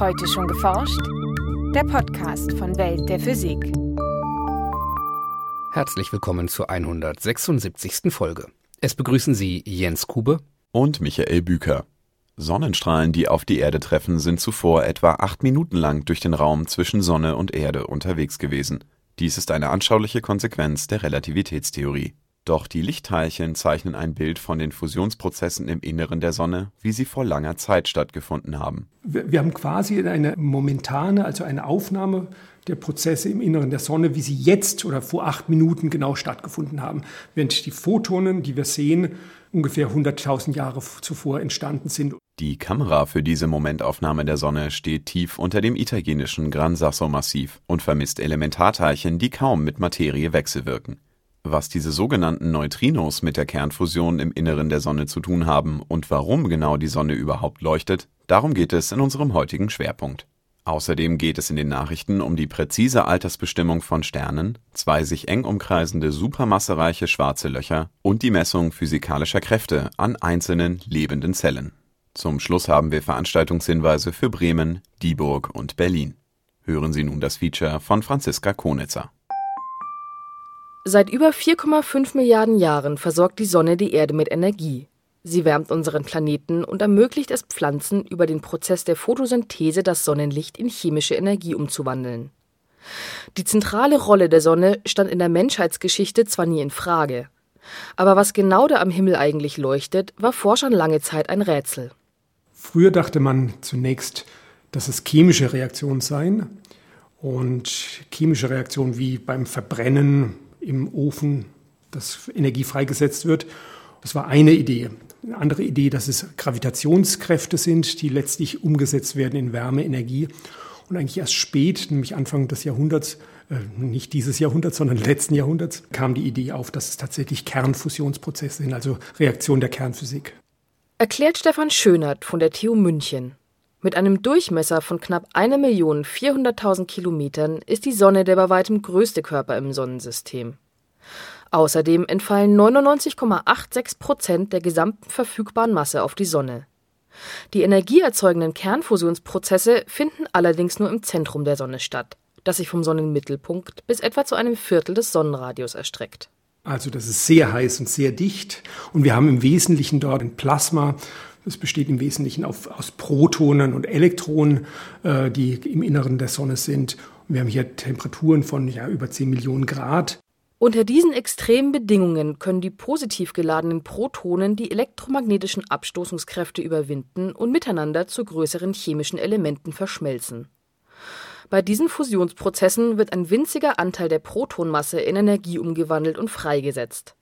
Heute schon geforscht? Der Podcast von Welt der Physik. Herzlich willkommen zur 176. Folge. Es begrüßen Sie Jens Kube und Michael Büker. Sonnenstrahlen, die auf die Erde treffen, sind zuvor etwa 8 Minuten lang durch den Raum zwischen Sonne und Erde unterwegs gewesen. Dies ist eine anschauliche Konsequenz der Relativitätstheorie. Doch die Lichtteilchen zeichnen ein Bild von den Fusionsprozessen im Inneren der Sonne, wie sie vor langer Zeit stattgefunden haben. Wir haben quasi eine momentane, also eine Aufnahme der Prozesse im Inneren der Sonne, wie sie jetzt oder vor 8 Minuten genau stattgefunden haben. Während die Photonen, die wir sehen, ungefähr 100.000 Jahre zuvor entstanden sind. Die Kamera für diese Momentaufnahme der Sonne steht tief unter dem italienischen Gran Sasso-Massiv und vermisst Elementarteilchen, die kaum mit Materie wechselwirken. Was diese sogenannten Neutrinos mit der Kernfusion im Inneren der Sonne zu tun haben und warum genau die Sonne überhaupt leuchtet, darum geht es in unserem heutigen Schwerpunkt. Außerdem geht es in den Nachrichten um die präzise Altersbestimmung von Sternen, 2 sich eng umkreisende supermassereiche schwarze Löcher und die Messung physikalischer Kräfte an einzelnen lebenden Zellen. Zum Schluss haben wir Veranstaltungshinweise für Bremen, Dieburg und Berlin. Hören Sie nun das Feature von Franziska Konitzer. Seit über 4,5 Milliarden Jahren versorgt die Sonne die Erde mit Energie. Sie wärmt unseren Planeten und ermöglicht es Pflanzen, über den Prozess der Photosynthese das Sonnenlicht in chemische Energie umzuwandeln. Die zentrale Rolle der Sonne stand in der Menschheitsgeschichte zwar nie in Frage. Aber was genau da am Himmel eigentlich leuchtet, war Forschern lange Zeit ein Rätsel. Früher dachte man zunächst, dass es chemische Reaktionen seien. Und chemische Reaktionen wie beim Verbrennen im Ofen, dass Energie freigesetzt wird. Das war eine Idee. Eine andere Idee, dass es Gravitationskräfte sind, die letztlich umgesetzt werden in Wärme, Energie. Und eigentlich erst spät, nämlich Anfang des Jahrhunderts, nicht dieses Jahrhunderts, sondern letzten Jahrhunderts, kam die Idee auf, dass es tatsächlich Kernfusionsprozesse sind, also Reaktionen der Kernphysik. Erklärt Stefan Schönert von der TU München. Mit einem Durchmesser von knapp 1.400.000 Kilometern ist die Sonne der bei weitem größte Körper im Sonnensystem. Außerdem entfallen 99,86% der gesamten verfügbaren Masse auf die Sonne. Die energieerzeugenden Kernfusionsprozesse finden allerdings nur im Zentrum der Sonne statt, das sich vom Sonnenmittelpunkt bis etwa zu einem Viertel des Sonnenradius erstreckt. Also das ist sehr heiß und sehr dicht und wir haben im Wesentlichen dort ein Plasma. Es besteht im Wesentlichen aus Protonen und Elektronen, die im Inneren der Sonne sind. Und wir haben hier Temperaturen von über 10 Millionen Grad. Unter diesen extremen Bedingungen können die positiv geladenen Protonen die elektromagnetischen Abstoßungskräfte überwinden und miteinander zu größeren chemischen Elementen verschmelzen. Bei diesen Fusionsprozessen wird ein winziger Anteil der Protonmasse in Energie umgewandelt und freigesetzt.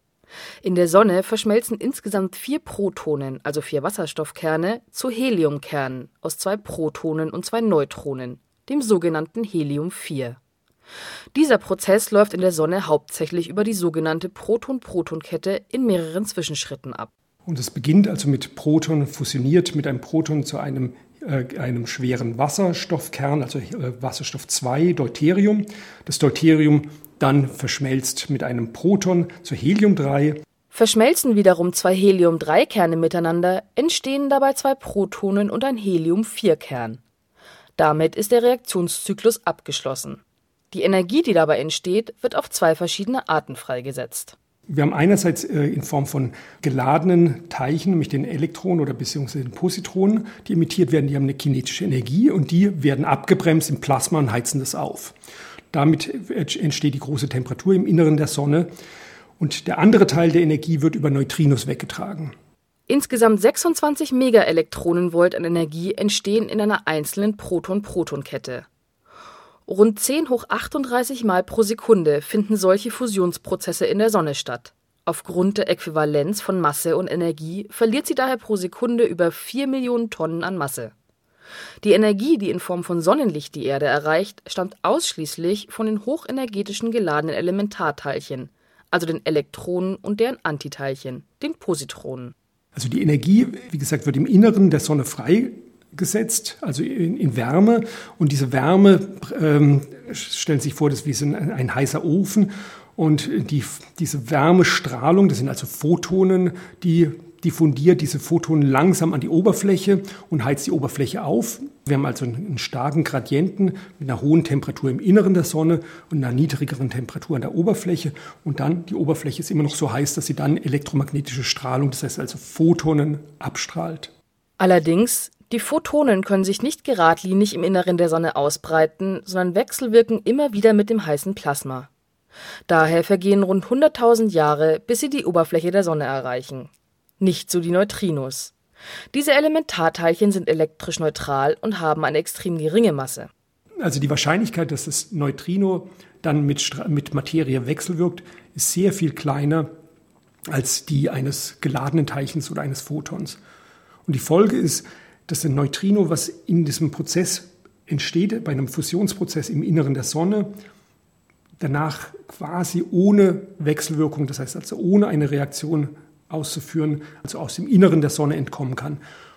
In der Sonne verschmelzen insgesamt 4 Protonen, also 4 Wasserstoffkerne, zu Heliumkernen aus 2 Protonen und 2 Neutronen, dem sogenannten Helium-4. Dieser Prozess läuft in der Sonne hauptsächlich über die sogenannte Proton-Proton-Kette in mehreren Zwischenschritten ab. Und es beginnt also mit Proton, fusioniert mit einem Proton zu einem schweren Wasserstoffkern, also Wasserstoff 2, Deuterium. Das Deuterium dann verschmelzt mit einem Proton zu Helium-3. Verschmelzen wiederum 2 Helium-3-Kerne miteinander, entstehen dabei 2 Protonen und ein Helium-4-Kern. Damit ist der Reaktionszyklus abgeschlossen. Die Energie, die dabei entsteht, wird auf 2 verschiedene Arten freigesetzt. Wir haben einerseits in Form von geladenen Teilchen, nämlich den Elektronen oder beziehungsweise den Positronen, die emittiert werden, die haben eine kinetische Energie und die werden abgebremst im Plasma und heizen das auf. Damit entsteht die große Temperatur im Inneren der Sonne und der andere Teil der Energie wird über Neutrinos weggetragen. Insgesamt 26 Megaelektronenvolt an Energie entstehen in einer einzelnen Proton-Proton-Kette. Rund 10 hoch 38 Mal pro Sekunde finden solche Fusionsprozesse in der Sonne statt. Aufgrund der Äquivalenz von Masse und Energie verliert sie daher pro Sekunde über 4 Millionen Tonnen an Masse. Die Energie, die in Form von Sonnenlicht die Erde erreicht, stammt ausschließlich von den hochenergetischen geladenen Elementarteilchen, also den Elektronen und deren Antiteilchen, den Positronen. Also die Energie, wie gesagt, wird im Inneren der Sonne freigesetzt, also in Wärme. Und diese Wärme, stellen Sie sich vor, das ist wie so ein heißer Ofen. Und diese Wärmestrahlung, das sind also Photonen, die diffundiert diese Photonen langsam an die Oberfläche und heizt die Oberfläche auf. Wir haben also einen starken Gradienten mit einer hohen Temperatur im Inneren der Sonne und einer niedrigeren Temperatur an der Oberfläche. Und dann, die Oberfläche ist immer noch so heiß, dass sie dann elektromagnetische Strahlung, das heißt also Photonen, abstrahlt. Allerdings, die Photonen können sich nicht geradlinig im Inneren der Sonne ausbreiten, sondern wechselwirken immer wieder mit dem heißen Plasma. Daher vergehen rund 100.000 Jahre, bis sie die Oberfläche der Sonne erreichen. Nicht so die Neutrinos. Diese Elementarteilchen sind elektrisch neutral und haben eine extrem geringe Masse. Also die Wahrscheinlichkeit, dass das Neutrino dann mit Materie wechselwirkt, ist sehr viel kleiner als die eines geladenen Teilchens oder eines Photons. Und die Folge ist, dass ein Neutrino, was in diesem Prozess entsteht, bei einem Fusionsprozess im Inneren der Sonne, danach quasi ohne Wechselwirkung, das heißt also ohne eine Reaktion auszuführen, also aus dem Inneren der Sonne entkommen kann.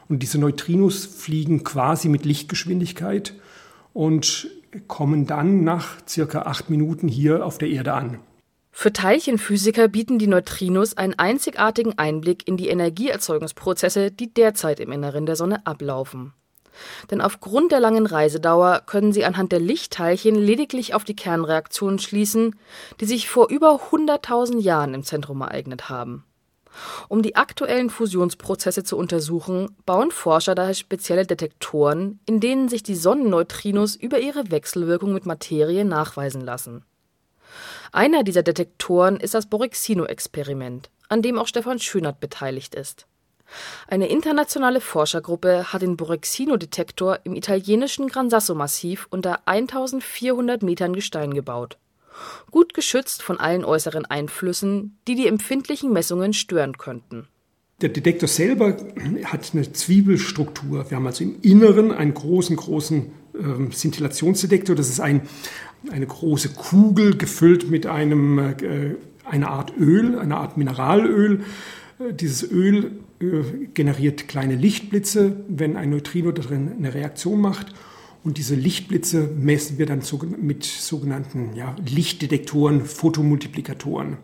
Und diese Neutrinos fliegen quasi mit Lichtgeschwindigkeit und kommen dann nach circa 8 Minuten hier auf der Erde an. Für Teilchenphysiker bieten die Neutrinos einen einzigartigen Einblick in die Energieerzeugungsprozesse, die derzeit im Inneren der Sonne ablaufen. Denn aufgrund der langen Reisedauer können sie anhand der Lichtteilchen lediglich auf die Kernreaktionen schließen, die sich vor über 100.000 Jahren im Zentrum ereignet haben. Um die aktuellen Fusionsprozesse zu untersuchen, bauen Forscher daher spezielle Detektoren, in denen sich die Sonnenneutrinos über ihre Wechselwirkung mit Materie nachweisen lassen. Einer dieser Detektoren ist das Borexino-Experiment, an dem auch Stefan Schönert beteiligt ist. Eine internationale Forschergruppe hat den Borexino-Detektor im italienischen Gran Sasso-Massiv unter 1400 Metern Gestein gebaut. Gut geschützt von allen äußeren Einflüssen, die empfindlichen Messungen stören könnten. Der Detektor selber hat eine Zwiebelstruktur. Wir haben also im Inneren einen großen Szintillationsdetektor. Das ist eine große Kugel gefüllt mit einer Art Öl, einer Art Mineralöl. Dieses Öl generiert kleine Lichtblitze, wenn ein Neutrino darin eine Reaktion macht. Und diese Lichtblitze messen wir dann mit sogenannten Lichtdetektoren, Photomultiplikatoren.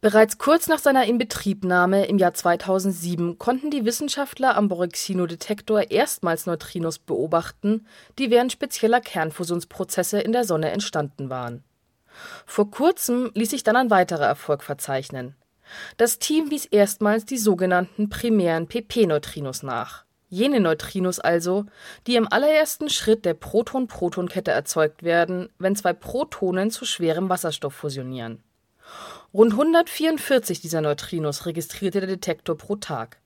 Bereits kurz nach seiner Inbetriebnahme im Jahr 2007 konnten die Wissenschaftler am Borexino-Detektor erstmals Neutrinos beobachten, die während spezieller Kernfusionsprozesse in der Sonne entstanden waren. Vor kurzem ließ sich dann ein weiterer Erfolg verzeichnen. Das Team wies erstmals die sogenannten primären PP-Neutrinos nach. Jene Neutrinos also, die im allerersten Schritt der Proton-Proton-Kette erzeugt werden, wenn zwei Protonen zu schwerem Wasserstoff fusionieren. Rund 144 dieser Neutrinos registrierte der Detektor pro Tag.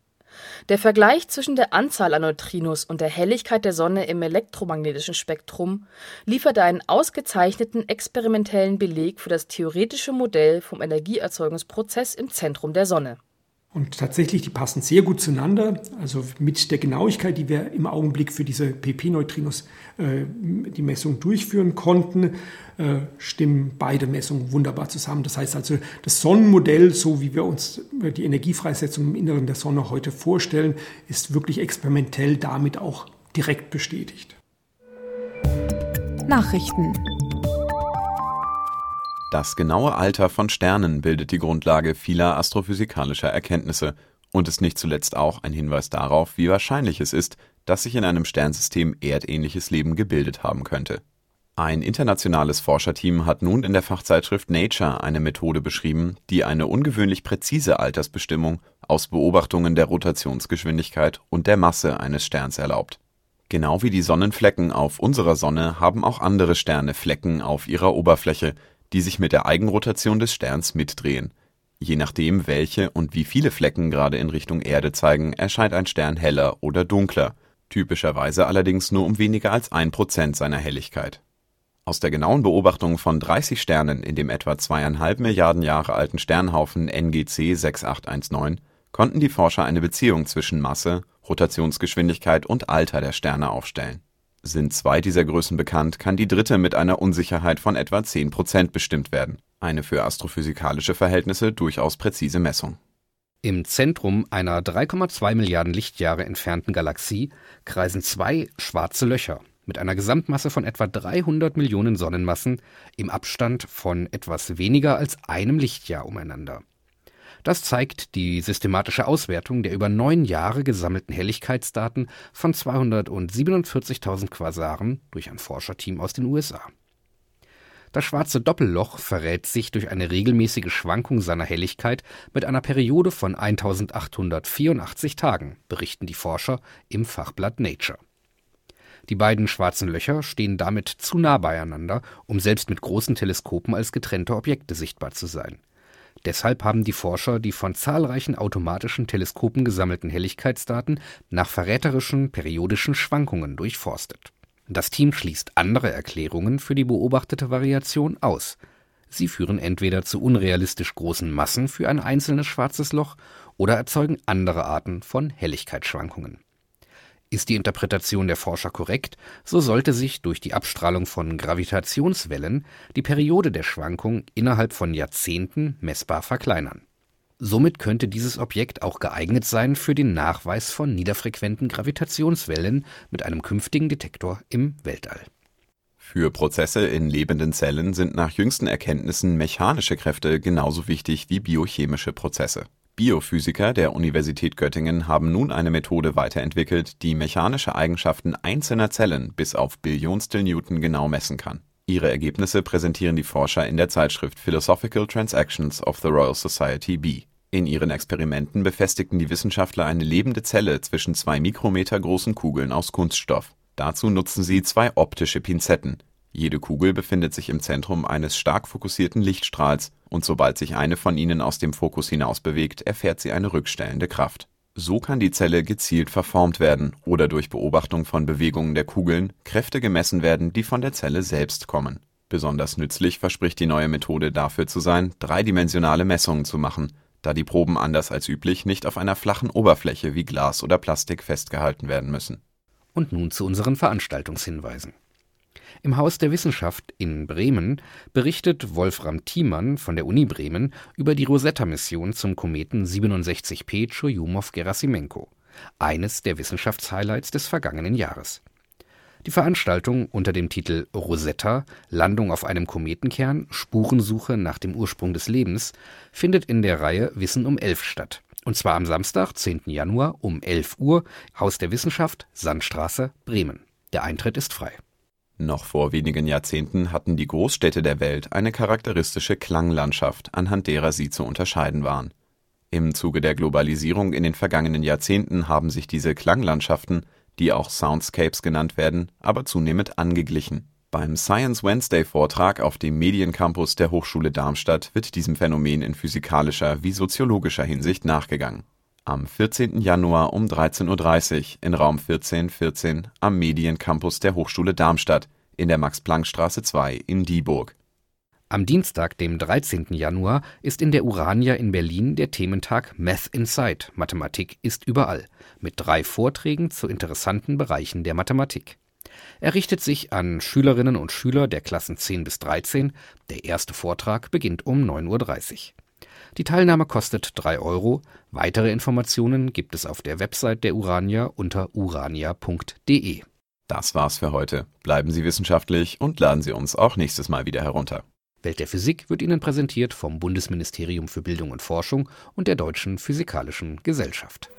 Der Vergleich zwischen der Anzahl an Neutrinos und der Helligkeit der Sonne im elektromagnetischen Spektrum lieferte einen ausgezeichneten experimentellen Beleg für das theoretische Modell vom Energieerzeugungsprozess im Zentrum der Sonne. Und tatsächlich, die passen sehr gut zueinander. Also mit der Genauigkeit, die wir im Augenblick für diese PP-Neutrinos die Messung durchführen konnten, stimmen beide Messungen wunderbar zusammen. Das heißt also, das Sonnenmodell, so wie wir uns die Energiefreisetzung im Inneren der Sonne heute vorstellen, ist wirklich experimentell damit auch direkt bestätigt. Nachrichten. Das genaue Alter von Sternen bildet die Grundlage vieler astrophysikalischer Erkenntnisse und ist nicht zuletzt auch ein Hinweis darauf, wie wahrscheinlich es ist, dass sich in einem Sternsystem erdähnliches Leben gebildet haben könnte. Ein internationales Forscherteam hat nun in der Fachzeitschrift Nature eine Methode beschrieben, die eine ungewöhnlich präzise Altersbestimmung aus Beobachtungen der Rotationsgeschwindigkeit und der Masse eines Sterns erlaubt. Genau wie die Sonnenflecken auf unserer Sonne haben auch andere Sterne Flecken auf ihrer Oberfläche, die sich mit der Eigenrotation des Sterns mitdrehen. Je nachdem, welche und wie viele Flecken gerade in Richtung Erde zeigen, erscheint ein Stern heller oder dunkler, typischerweise allerdings nur um weniger als 1% seiner Helligkeit. Aus der genauen Beobachtung von 30 Sternen in dem etwa 2,5 Milliarden Jahre alten Sternhaufen NGC 6819 konnten die Forscher eine Beziehung zwischen Masse, Rotationsgeschwindigkeit und Alter der Sterne aufstellen. Sind 2 dieser Größen bekannt, kann die dritte mit einer Unsicherheit von etwa 10% bestimmt werden. Eine für astrophysikalische Verhältnisse durchaus präzise Messung. Im Zentrum einer 3,2 Milliarden Lichtjahre entfernten Galaxie kreisen 2 schwarze Löcher mit einer Gesamtmasse von etwa 300 Millionen Sonnenmassen im Abstand von etwas weniger als einem Lichtjahr umeinander. Das zeigt die systematische Auswertung der über 9 Jahre gesammelten Helligkeitsdaten von 247.000 Quasaren durch ein Forscherteam aus den USA. Das schwarze Doppelloch verrät sich durch eine regelmäßige Schwankung seiner Helligkeit mit einer Periode von 1884 Tagen, berichten die Forscher im Fachblatt Nature. Die beiden schwarzen Löcher stehen damit zu nah beieinander, um selbst mit großen Teleskopen als getrennte Objekte sichtbar zu sein. Deshalb haben die Forscher die von zahlreichen automatischen Teleskopen gesammelten Helligkeitsdaten nach verräterischen periodischen Schwankungen durchforstet. Das Team schließt andere Erklärungen für die beobachtete Variation aus. Sie führen entweder zu unrealistisch großen Massen für ein einzelnes schwarzes Loch oder erzeugen andere Arten von Helligkeitsschwankungen. Ist die Interpretation der Forscher korrekt, so sollte sich durch die Abstrahlung von Gravitationswellen die Periode der Schwankung innerhalb von Jahrzehnten messbar verkleinern. Somit könnte dieses Objekt auch geeignet sein für den Nachweis von niederfrequenten Gravitationswellen mit einem künftigen Detektor im Weltall. Für Prozesse in lebenden Zellen sind nach jüngsten Erkenntnissen mechanische Kräfte genauso wichtig wie biochemische Prozesse. Biophysiker der Universität Göttingen haben nun eine Methode weiterentwickelt, die mechanische Eigenschaften einzelner Zellen bis auf Billionstel Newton genau messen kann. Ihre Ergebnisse präsentieren die Forscher in der Zeitschrift Philosophical Transactions of the Royal Society B. In ihren Experimenten befestigten die Wissenschaftler eine lebende Zelle zwischen 2 Mikrometer großen Kugeln aus Kunststoff. Dazu nutzten sie 2 optische Pinzetten. Jede Kugel befindet sich im Zentrum eines stark fokussierten Lichtstrahls und sobald sich eine von ihnen aus dem Fokus hinaus bewegt, erfährt sie eine rückstellende Kraft. So kann die Zelle gezielt verformt werden oder durch Beobachtung von Bewegungen der Kugeln Kräfte gemessen werden, die von der Zelle selbst kommen. Besonders nützlich verspricht die neue Methode dafür zu sein, dreidimensionale Messungen zu machen, da die Proben anders als üblich nicht auf einer flachen Oberfläche wie Glas oder Plastik festgehalten werden müssen. Und nun zu unseren Veranstaltungshinweisen. Im Haus der Wissenschaft in Bremen berichtet Wolfram Thiemann von der Uni Bremen über die Rosetta-Mission zum Kometen 67P Churyumov-Gerasimenko, eines der Wissenschaftshighlights des vergangenen Jahres. Die Veranstaltung unter dem Titel Rosetta – Landung auf einem Kometenkern – Spurensuche nach dem Ursprung des Lebens findet in der Reihe Wissen um 11 statt, und zwar am Samstag, 10. Januar um 11 Uhr, Haus der Wissenschaft, Sandstraße, Bremen. Der Eintritt ist frei. Noch vor wenigen Jahrzehnten hatten die Großstädte der Welt eine charakteristische Klanglandschaft, anhand derer sie zu unterscheiden waren. Im Zuge der Globalisierung in den vergangenen Jahrzehnten haben sich diese Klanglandschaften, die auch Soundscapes genannt werden, aber zunehmend angeglichen. Beim Science Wednesday-Vortrag auf dem Mediencampus der Hochschule Darmstadt wird diesem Phänomen in physikalischer wie soziologischer Hinsicht nachgegangen. Am 14. Januar um 13.30 Uhr in Raum 1414 am Mediencampus der Hochschule Darmstadt in der Max-Planck-Straße 2 in Dieburg. Am Dienstag, dem 13. Januar, ist in der Urania in Berlin der Thementag Math Inside – Mathematik ist überall mit 3 Vorträgen zu interessanten Bereichen der Mathematik. Er richtet sich an Schülerinnen und Schüler der Klassen 10 bis 13. Der erste Vortrag beginnt um 9.30 Uhr. Die Teilnahme kostet 3 €. Weitere Informationen gibt es auf der Website der Urania unter urania.de. Das war's für heute. Bleiben Sie wissenschaftlich und laden Sie uns auch nächstes Mal wieder herunter. Welt der Physik wird Ihnen präsentiert vom Bundesministerium für Bildung und Forschung und der Deutschen Physikalischen Gesellschaft.